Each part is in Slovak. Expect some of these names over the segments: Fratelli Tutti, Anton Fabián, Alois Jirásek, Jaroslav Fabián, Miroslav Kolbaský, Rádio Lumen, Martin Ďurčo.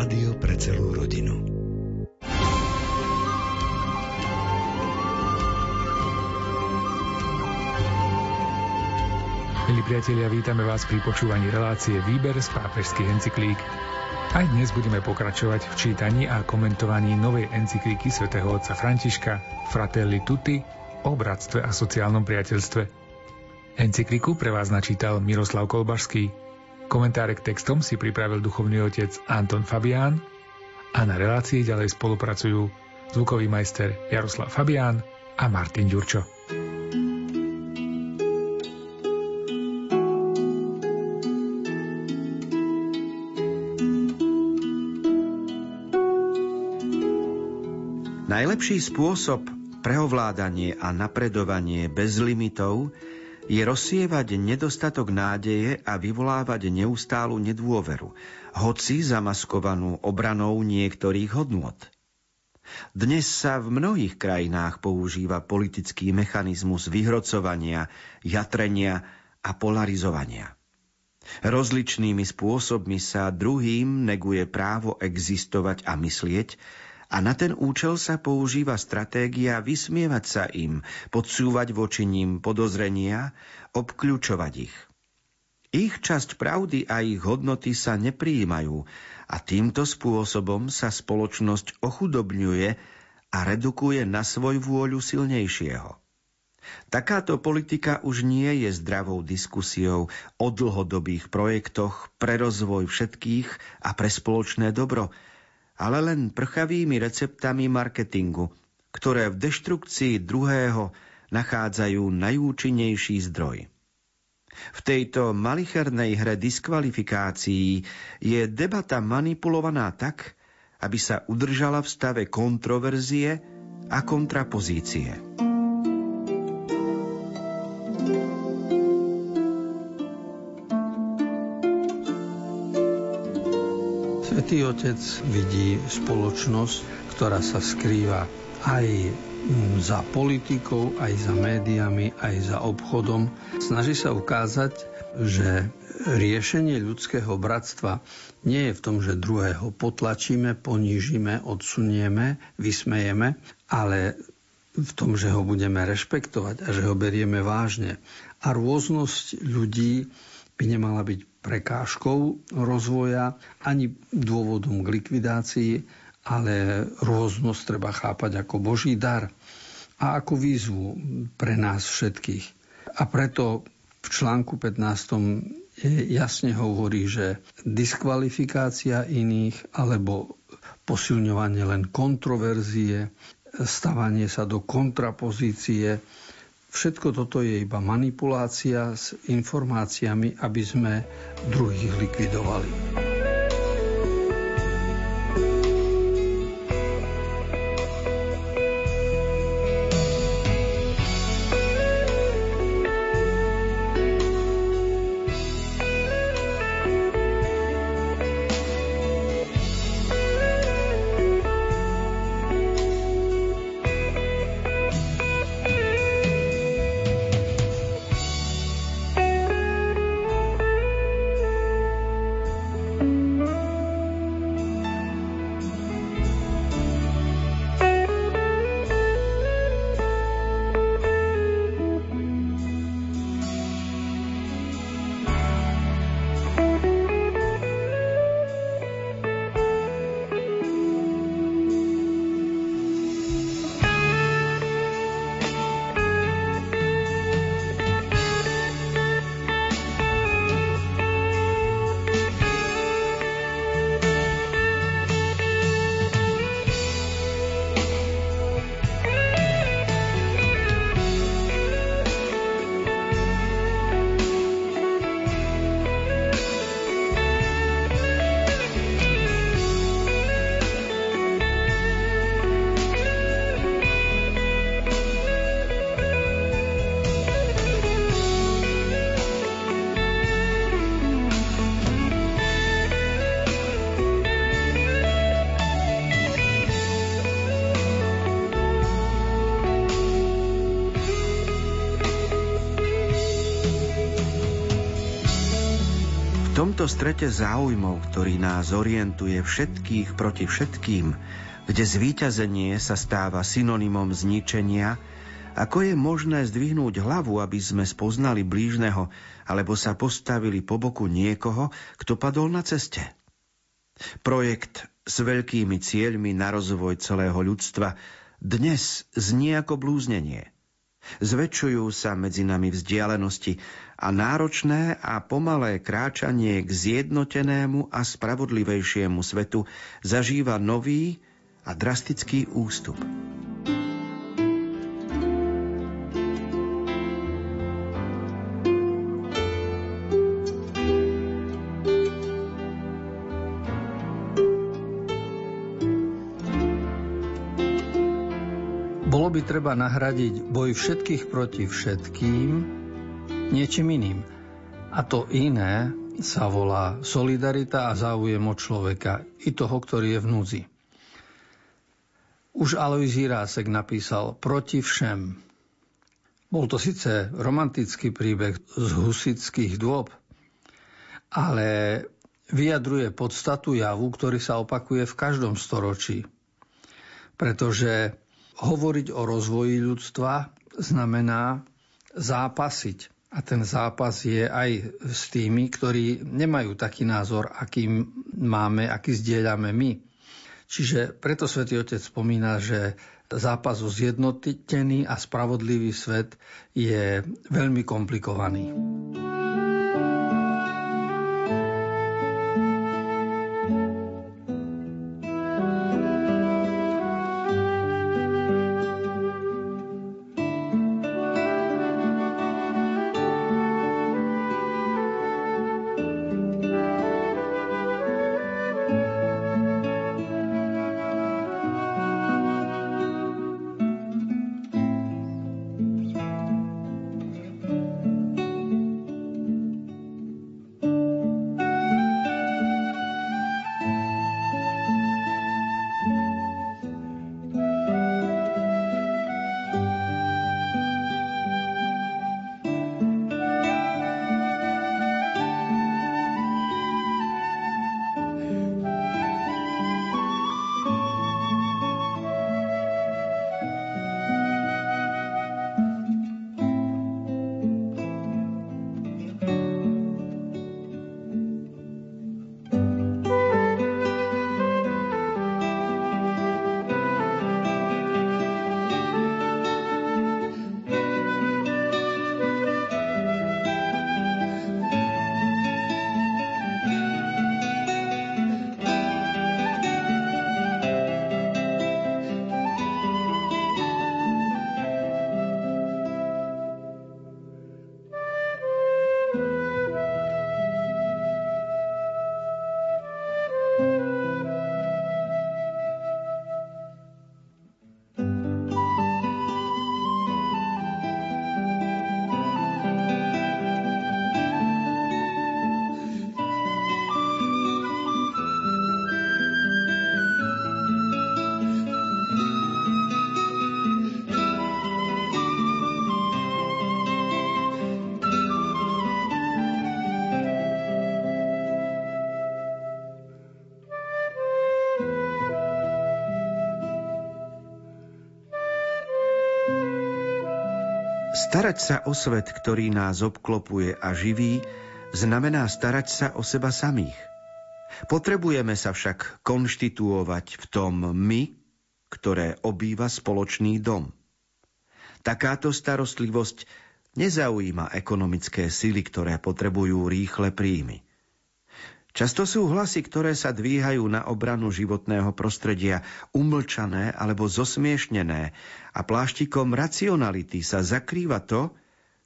Rádio pre celú rodinu. Milí priatelia, vítame vás pri počúvaní relácie Výber z pápežských encyklík. Aj dnes budeme pokračovať v čítaní a komentovaní novej encyklíky svätého otca Františka Fratelli Tutti o bratstve a sociálnom priateľstve. Encyklíku pre vás načítal Miroslav Kolbaský. Komentáre k textom si pripravil duchovný otec Anton Fabián a na relácii ďalej spolupracujú zvukový majster Jaroslav Fabián a Martin Ďurčo. Najlepší spôsob preovládanie a napredovanie bez limitov je rozsievať nedostatok nádeje a vyvolávať neustálu nedôveru, hoci zamaskovanú obranou niektorých hodnôt. Dnes sa v mnohých krajinách používa politický mechanizmus vyhrocovania, jatrenia a polarizovania. Rozličnými spôsobmi sa druhým neguje právo existovať a myslieť, a na ten účel sa používa stratégia vysmievať sa im, podsúvať voči nim podozrenia, obkľučovať ich. Ich časť pravdy a ich hodnoty sa neprijímajú a týmto spôsobom sa spoločnosť ochudobňuje a redukuje na svoj vôľu silnejšieho. Takáto politika už nie je zdravou diskusiou o dlhodobých projektoch pre rozvoj všetkých a pre spoločné dobro, ale len prchavými receptami marketingu, ktoré v deštrukcii druhého nachádzajú najúčinnejší zdroj. V tejto malichernej hre diskvalifikácií je debata manipulovaná tak, aby sa udržala v stave kontroverzie a kontrapozície. Svätý Otec vidí spoločnosť, ktorá sa skrýva aj za politikou, aj za médiami, aj za obchodom. Snaží sa ukázať, že riešenie ľudského bratstva nie je v tom, že druhého potlačíme, ponížime, odsunieme, vysmejeme, ale v tom, že ho budeme rešpektovať a že ho berieme vážne. A rôznosť ľudí by nemala byť prekážkou rozvoja, ani dôvodom k likvidácii, ale rôznosť treba chápať ako Boží dar a ako výzvu pre nás všetkých. A preto v článku 15. jasne hovorí, že diskvalifikácia iných alebo posilňovanie len kontroverzie, stavanie sa do kontrapozície, všetko toto je iba manipulácia s informáciami, aby sme druhých likvidovali. tomto strete záujmov, ktorý nás orientuje všetkých proti všetkým, kde zvíťazenie sa stáva synonymom zničenia, ako je možné zdvihnúť hlavu, aby sme spoznali blížneho, alebo sa postavili po boku niekoho, kto padol na ceste? Projekt s veľkými cieľmi na rozvoj celého ľudstva dnes znie ako blúznenie. Zväčšujú sa medzi nami vzdialenosti a náročné a pomalé kráčanie k zjednotenému a spravodlivejšiemu svetu zažíva nový a drastický ústup. Treba nahradiť boj všetkých proti všetkým niečím iným. A to iné sa volá solidarita a záujem o človeka, i toho, ktorý je v núdzi. Už Alois Jirásek napísal Proti všem. Bol to síce romantický príbeh z husitských dôb, ale vyjadruje podstatu javu, ktorý sa opakuje v každom storočí. Pretože hovoriť o rozvoji ľudstva znamená zápasiť. A ten zápas je aj s tými, ktorí nemajú taký názor, aký zdieľame my. Čiže preto Svätý Otec spomína, že zápas o zjednotený a spravodlivý svet je veľmi komplikovaný. Starať sa o svet, ktorý nás obklopuje a živí, znamená starať sa o seba samých. Potrebujeme sa však konštituovať v tom my, ktoré obýva spoločný dom. Takáto starostlivosť nezaujíma ekonomické sily, ktoré potrebujú rýchle príjmy. Často sú hlasy, ktoré sa dvíhajú na obranu životného prostredia, umlčané alebo zosmiešnené a pláštikom racionality sa zakrýva to,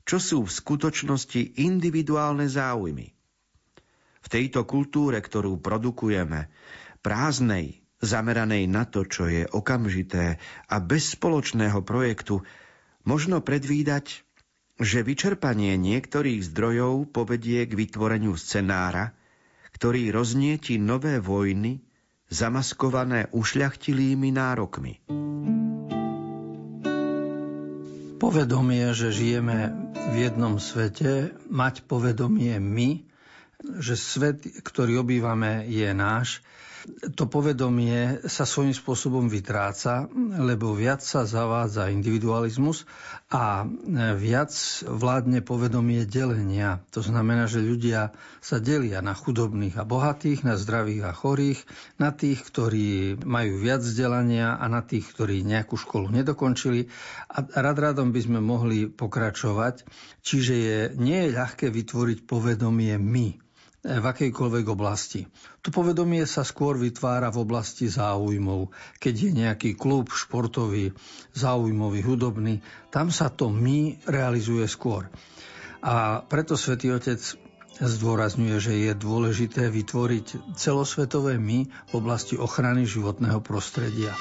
čo sú v skutočnosti individuálne záujmy. V tejto kultúre, ktorú produkujeme, prázdnej, zameranej na to, čo je okamžité a bez spoločného projektu, možno predvídať, že vyčerpanie niektorých zdrojov povedie k vytvoreniu scenára, ktorý roznieti nové vojny, zamaskované ušľachtilými nárokmi. Povedomie, že žijeme v jednom svete, mať povedomie my, že svet, ktorý obývame, je náš. To povedomie sa svojím spôsobom vytráca, lebo viac sa zavádza individualizmus a viac vládne povedomie delenia. To znamená, že ľudia sa delia na chudobných a bohatých, na zdravých a chorých, na tých, ktorí majú viac vzdelania a na tých, ktorí nejakú školu nedokončili. A radom by sme mohli pokračovať. Čiže nie je ľahké vytvoriť povedomie my v akejkoľvek oblasti. To povedomie sa skôr vytvára v oblasti záujmov. Keď je nejaký klub športový, záujmový, hudobný, tam sa to my realizuje skôr. A preto Svätý Otec zdôrazňuje, že je dôležité vytvoriť celosvetové my v oblasti ochrany životného prostredia.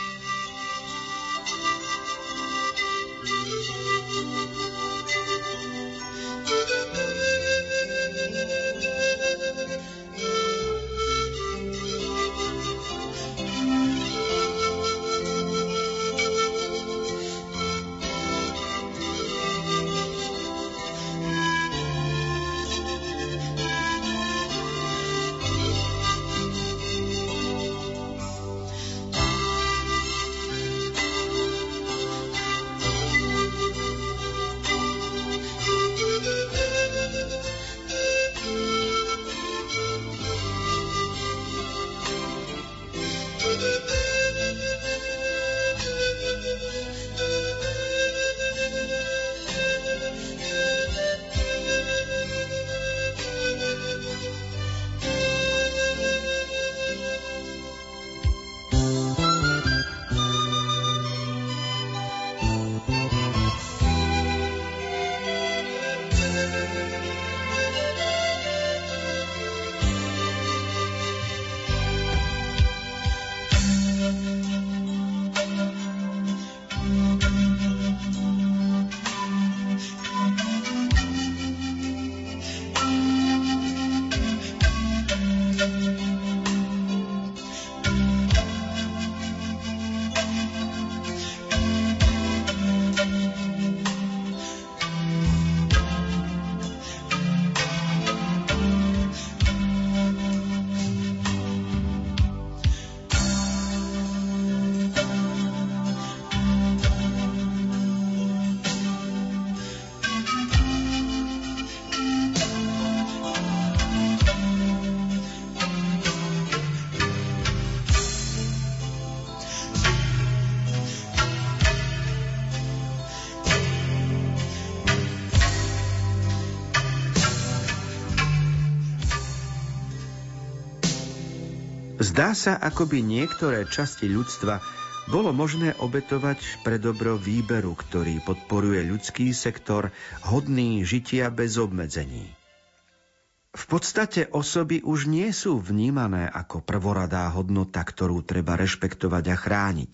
Zdá sa, akoby niektoré časti ľudstva bolo možné obetovať pre dobro výberu, ktorý podporuje ľudský sektor hodný žitia bez obmedzení. V podstate osoby už nie sú vnímané ako prvoradá hodnota, ktorú treba rešpektovať a chrániť.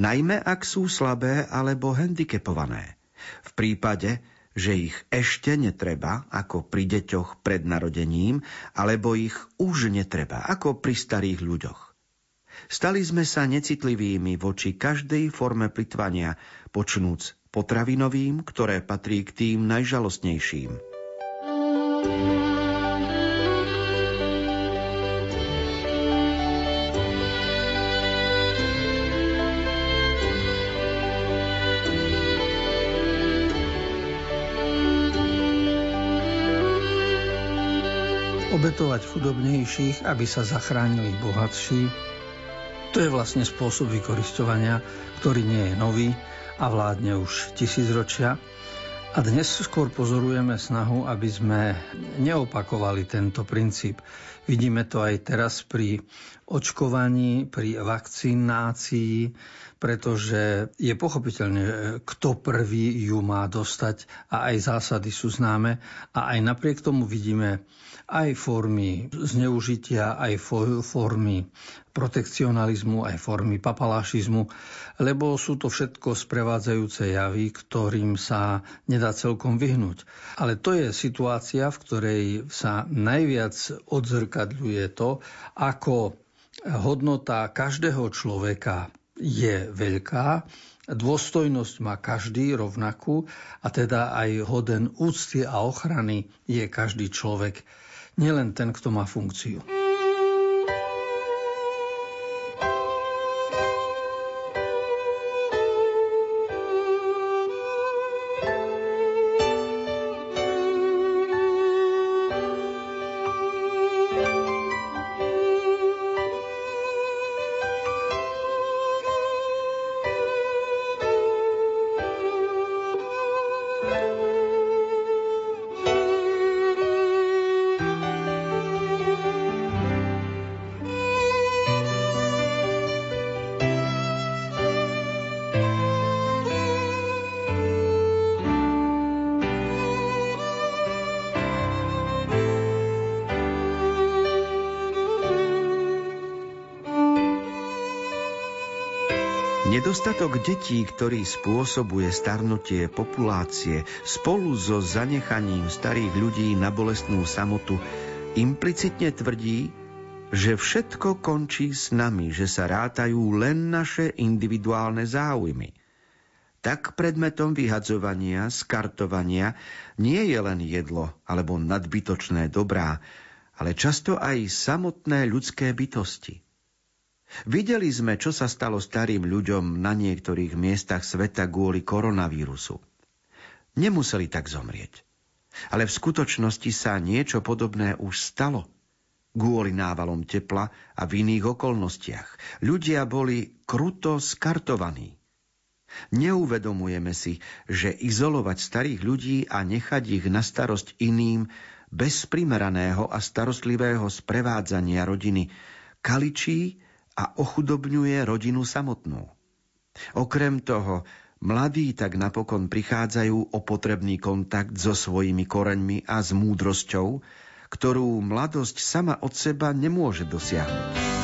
Najmä ak sú slabé alebo handicapované. V prípade, že ich ešte netreba, ako pri deťoch pred narodením, alebo ich už netreba, ako pri starých ľuďoch. Stali sme sa necitlivými voči každej forme plytvania, počnúc potravinovým, ktoré patrí k tým najžalostnejším. Obetovať chudobnejších, aby sa zachránili bohatší, to je vlastne spôsob vykorisťovania, ktorý nie je nový a vládne už tisícročia. A dnes skôr pozorujeme snahu, aby sme neopakovali tento princíp. Vidíme to aj teraz pri očkovaní, pri vakcinácii, pretože je pochopiteľné, kto prvý ju má dostať a aj zásady sú známe a aj napriek tomu vidíme aj formy zneužitia, aj formy protekcionalizmu, aj formy papalášizmu, lebo sú to všetko sprevádzajúce javy, ktorým sa nedá celkom vyhnúť. Ale to je situácia, v ktorej sa najviac odzrkadľuje to, ako hodnota každého človeka je veľká, dôstojnosť má každý rovnakú a teda aj hoden úcty a ochrany je každý človek. nielen ten, kto má funkciu. Nedostatok detí, ktorý spôsobuje starnutie populácie spolu so zanechaním starých ľudí na bolestnú samotu, implicitne tvrdí, že všetko končí s nami, že sa rátajú len naše individuálne záujmy. Tak predmetom vyhadzovania, skartovania nie je len jedlo alebo nadbytočné dobrá, ale často aj samotné ľudské bytosti. Videli sme, čo sa stalo starým ľuďom na niektorých miestach sveta kvôli koronavírusu. Nemuseli tak zomrieť. Ale v skutočnosti sa niečo podobné už stalo. Kvôli návalom tepla a v iných okolnostiach ľudia boli kruto skartovaní. Neuvedomujeme si, že izolovať starých ľudí a nechať ich na starosť iným bez primeraného a starostlivého sprevádzania rodiny kaličí a ochudobňuje rodinu samotnú. Okrem toho, mladí tak napokon prichádzajú o potrebný kontakt so svojimi koreňmi a s múdrosťou, ktorú mladosť sama od seba nemôže dosiahnuť.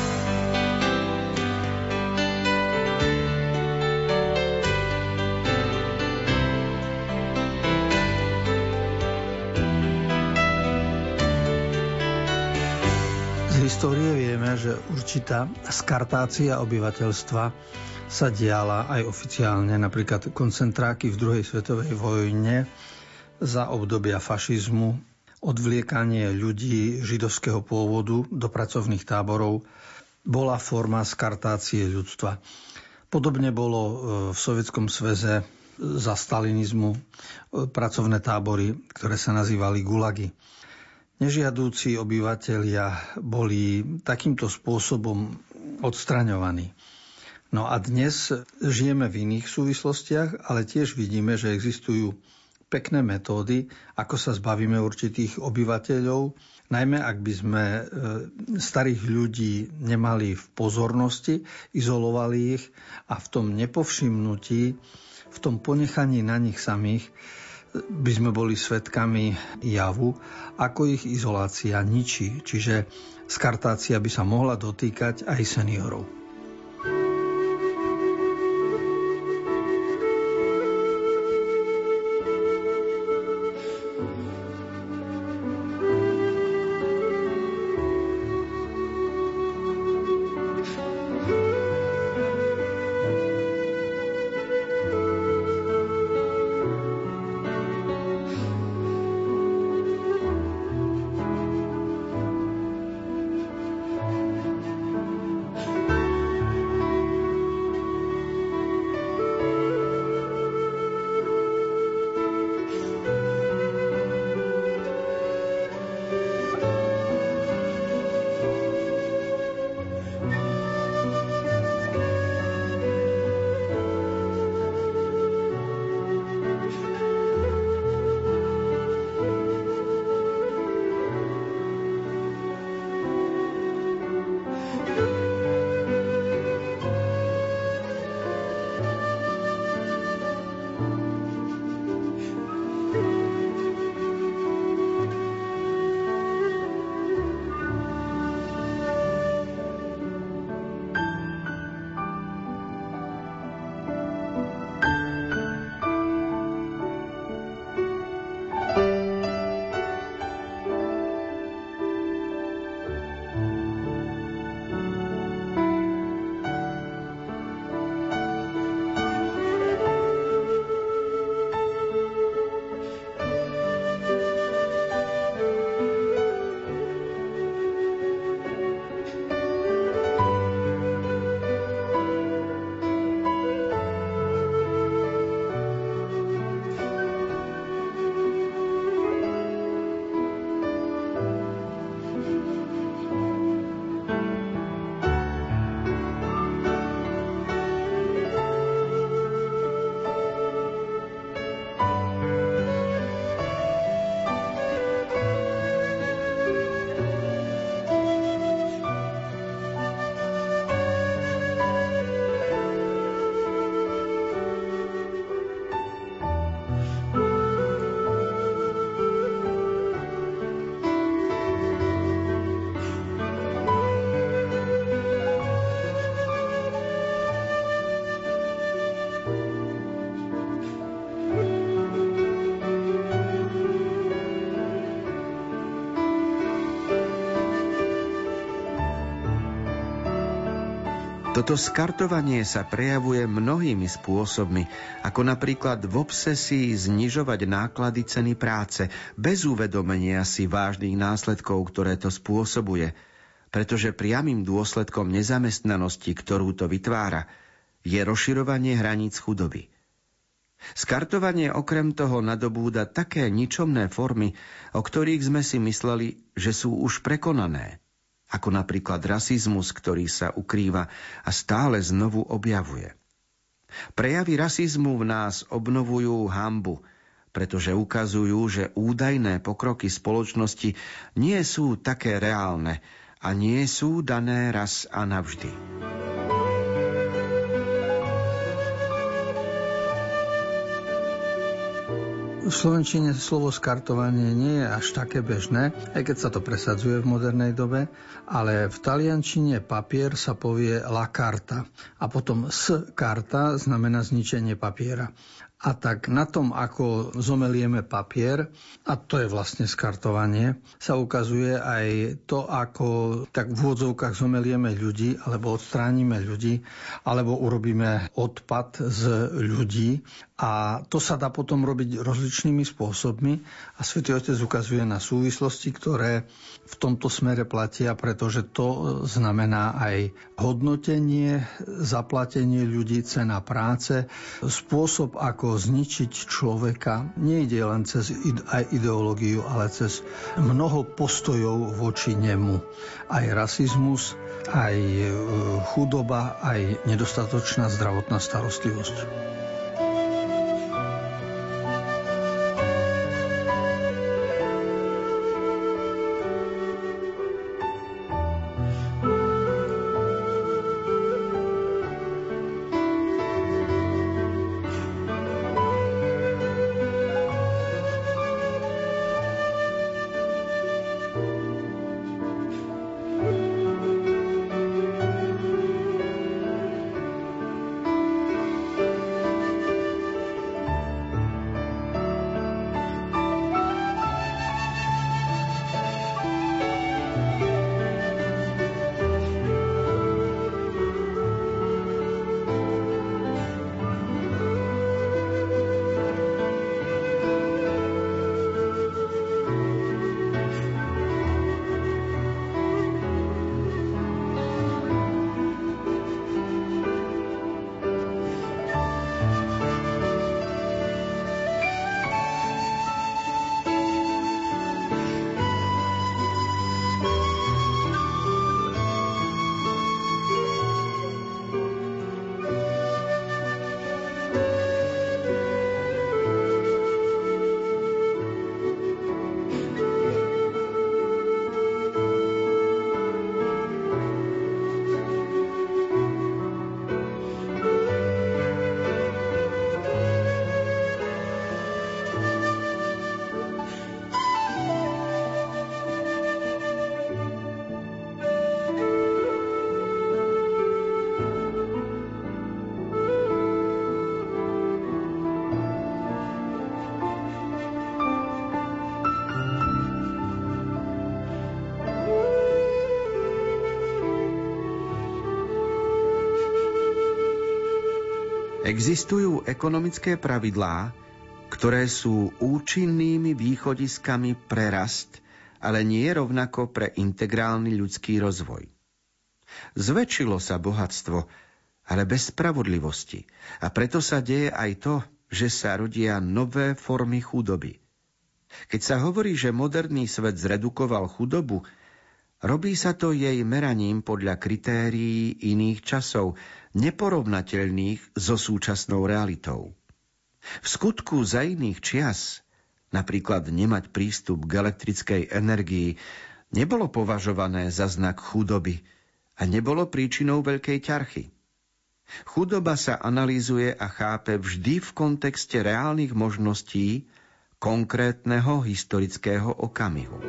Histórie vieme, že určitá skartácia obyvateľstva sa diala aj oficiálne, napríklad koncentráky v druhej svetovej vojne za obdobia fašizmu, odvliekanie ľudí židovského pôvodu do pracovných táborov bola forma skartácie ľudstva. Podobne bolo v Sovietskom zväze za stalinizmu pracovné tábory, ktoré sa nazývali gulagy. Nežiadúci obyvatelia boli takýmto spôsobom odstraňovaní. No a dnes žijeme v iných súvislostiach, ale tiež vidíme, že existujú pekné metódy, ako sa zbavíme určitých obyvateľov, najmä ak by sme starých ľudí nemali v pozornosti, izolovali ich a v tom nepovšimnutí, v tom ponechaní na nich samých, by sme boli svedkami javu, ako ich izolácia ničí, čiže skartácia by sa mohla dotýkať aj seniorov. Toto skartovanie sa prejavuje mnohými spôsobmi, ako napríklad v obsesii znižovať náklady ceny práce, bez uvedomenia si vážnych následkov, ktoré to spôsobuje, pretože priamym dôsledkom nezamestnanosti, ktorú to vytvára, je rozširovanie hraníc chudoby. Skartovanie okrem toho nadobúda také ničomné formy, o ktorých sme si mysleli, že sú už prekonané, ako napríklad rasizmus, ktorý sa ukrýva a stále znovu objavuje. Prejavy rasizmu v nás obnovujú hanbu, pretože ukazujú, že údajné pokroky spoločnosti nie sú také reálne a nie sú dané raz a navždy. V slovenčine slovo skartovanie nie je až také bežné, aj keď sa to presadzuje v modernej dobe, ale v taliančine papier sa povie la carta a potom skarta znamená zničenie papiera. A tak na tom, ako zomelieme papier, a to je vlastne skartovanie, sa ukazuje aj to, ako tak v úvodzovkách zomelieme ľudí, alebo odstránime ľudí, alebo urobíme odpad z ľudí. A to sa dá potom robiť rozličnými spôsobmi a Svätý Otec ukazuje na súvislosti, ktoré v tomto smere platia, pretože to znamená aj hodnotenie, zaplatenie ľudí, cena práce, spôsob, ako zničiť človeka. Nejde len cez ideológiu, ale cez mnoho postojov voči nemu. Aj rasizmus, aj chudoba, aj nedostatočná zdravotná starostlivosť. Existujú ekonomické pravidlá, ktoré sú účinnými východiskami pre rast, ale nie rovnako pre integrálny ľudský rozvoj. Zväčšilo sa bohatstvo, ale bez spravodlivosti, a preto sa deje aj to, že sa rodia nové formy chudoby. Keď sa hovorí, že moderný svet zredukoval chudobu, robí sa to jej meraním podľa kritérií iných časov, neporovnateľných so súčasnou realitou. V skutku za iných čias, napríklad nemať prístup k elektrickej energii, nebolo považované za znak chudoby a nebolo príčinou veľkej ťarchy. Chudoba sa analýzuje a chápe vždy v kontexte reálnych možností konkrétneho historického okamihu.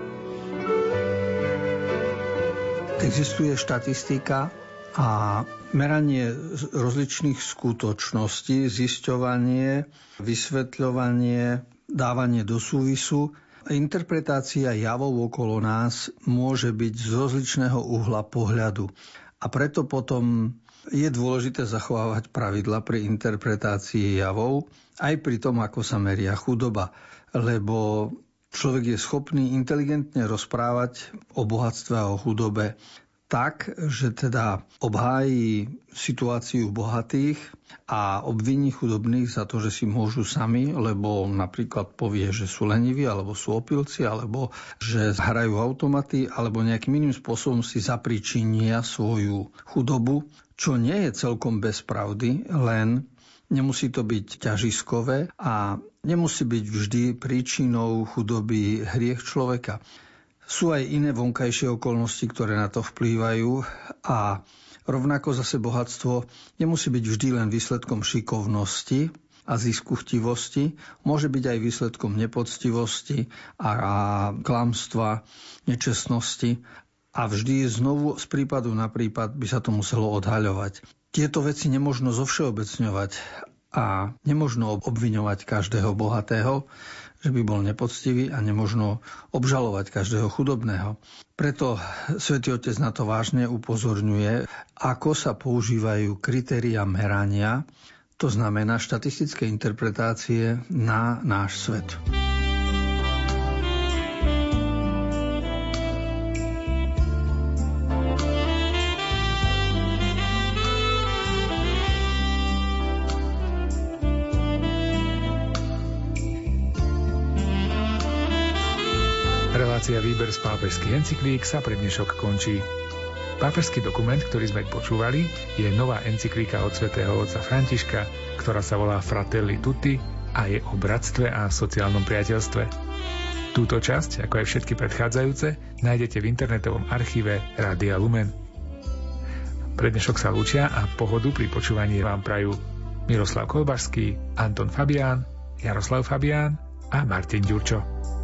Existuje štatistika a meranie rozličných skutočností, zisťovanie, vysvetľovanie, dávanie do súvisu. Interpretácia javov okolo nás môže byť z rozličného uhla pohľadu. a preto potom je dôležité zachovávať pravidla pri interpretácii javov, aj pri tom, ako sa meria chudoba, lebo človek je schopný inteligentne rozprávať o bohatstve a o chudobe tak, že teda obhájí situáciu bohatých a obviní chudobných za to, že si môžu sami, lebo napríklad povie, že sú leniví, alebo sú opilci, alebo že hrajú automaty, alebo nejakým iným spôsobom si zapričinia svoju chudobu, čo nie je celkom bez pravdy, len nemusí to byť ťažiskové a nemusí byť vždy príčinou chudoby hriech človeka. Sú aj iné vonkajšie okolnosti, ktoré na to vplývajú a rovnako zase bohatstvo nemusí byť vždy len výsledkom šikovnosti a ziskuchtivosti, môže byť aj výsledkom nepoctivosti a klamstva, nečestnosti a vždy znovu z prípadu na prípad by sa to muselo odhaľovať. Tieto veci nemožno zovšeobecňovať a nemožno obviňovať každého bohatého, že by bol nepoctivý a nemožno obžalovať každého chudobného. Preto Svätý Otec na to vážne upozorňuje, ako sa používajú kritériá merania, to znamená štatistické interpretácie na náš svet. Výber z pápežských encyklík sa pre dnešok končí. Pápežský dokument, ktorý sme počúvali, je nová encyklíka od svätého otca Františka, ktorá sa volá Fratelli Tutti a je o bratstve a sociálnom priateľstve. Túto časť, ako aj všetky predchádzajúce, nájdete v internetovom archíve Rádia Lumen. Pre dnešok sa lúčia a pohodu pri počúvaní vám prajú Miroslav Kolbaský, Anton Fabián, Jaroslav Fabián a Martin Ďurčo.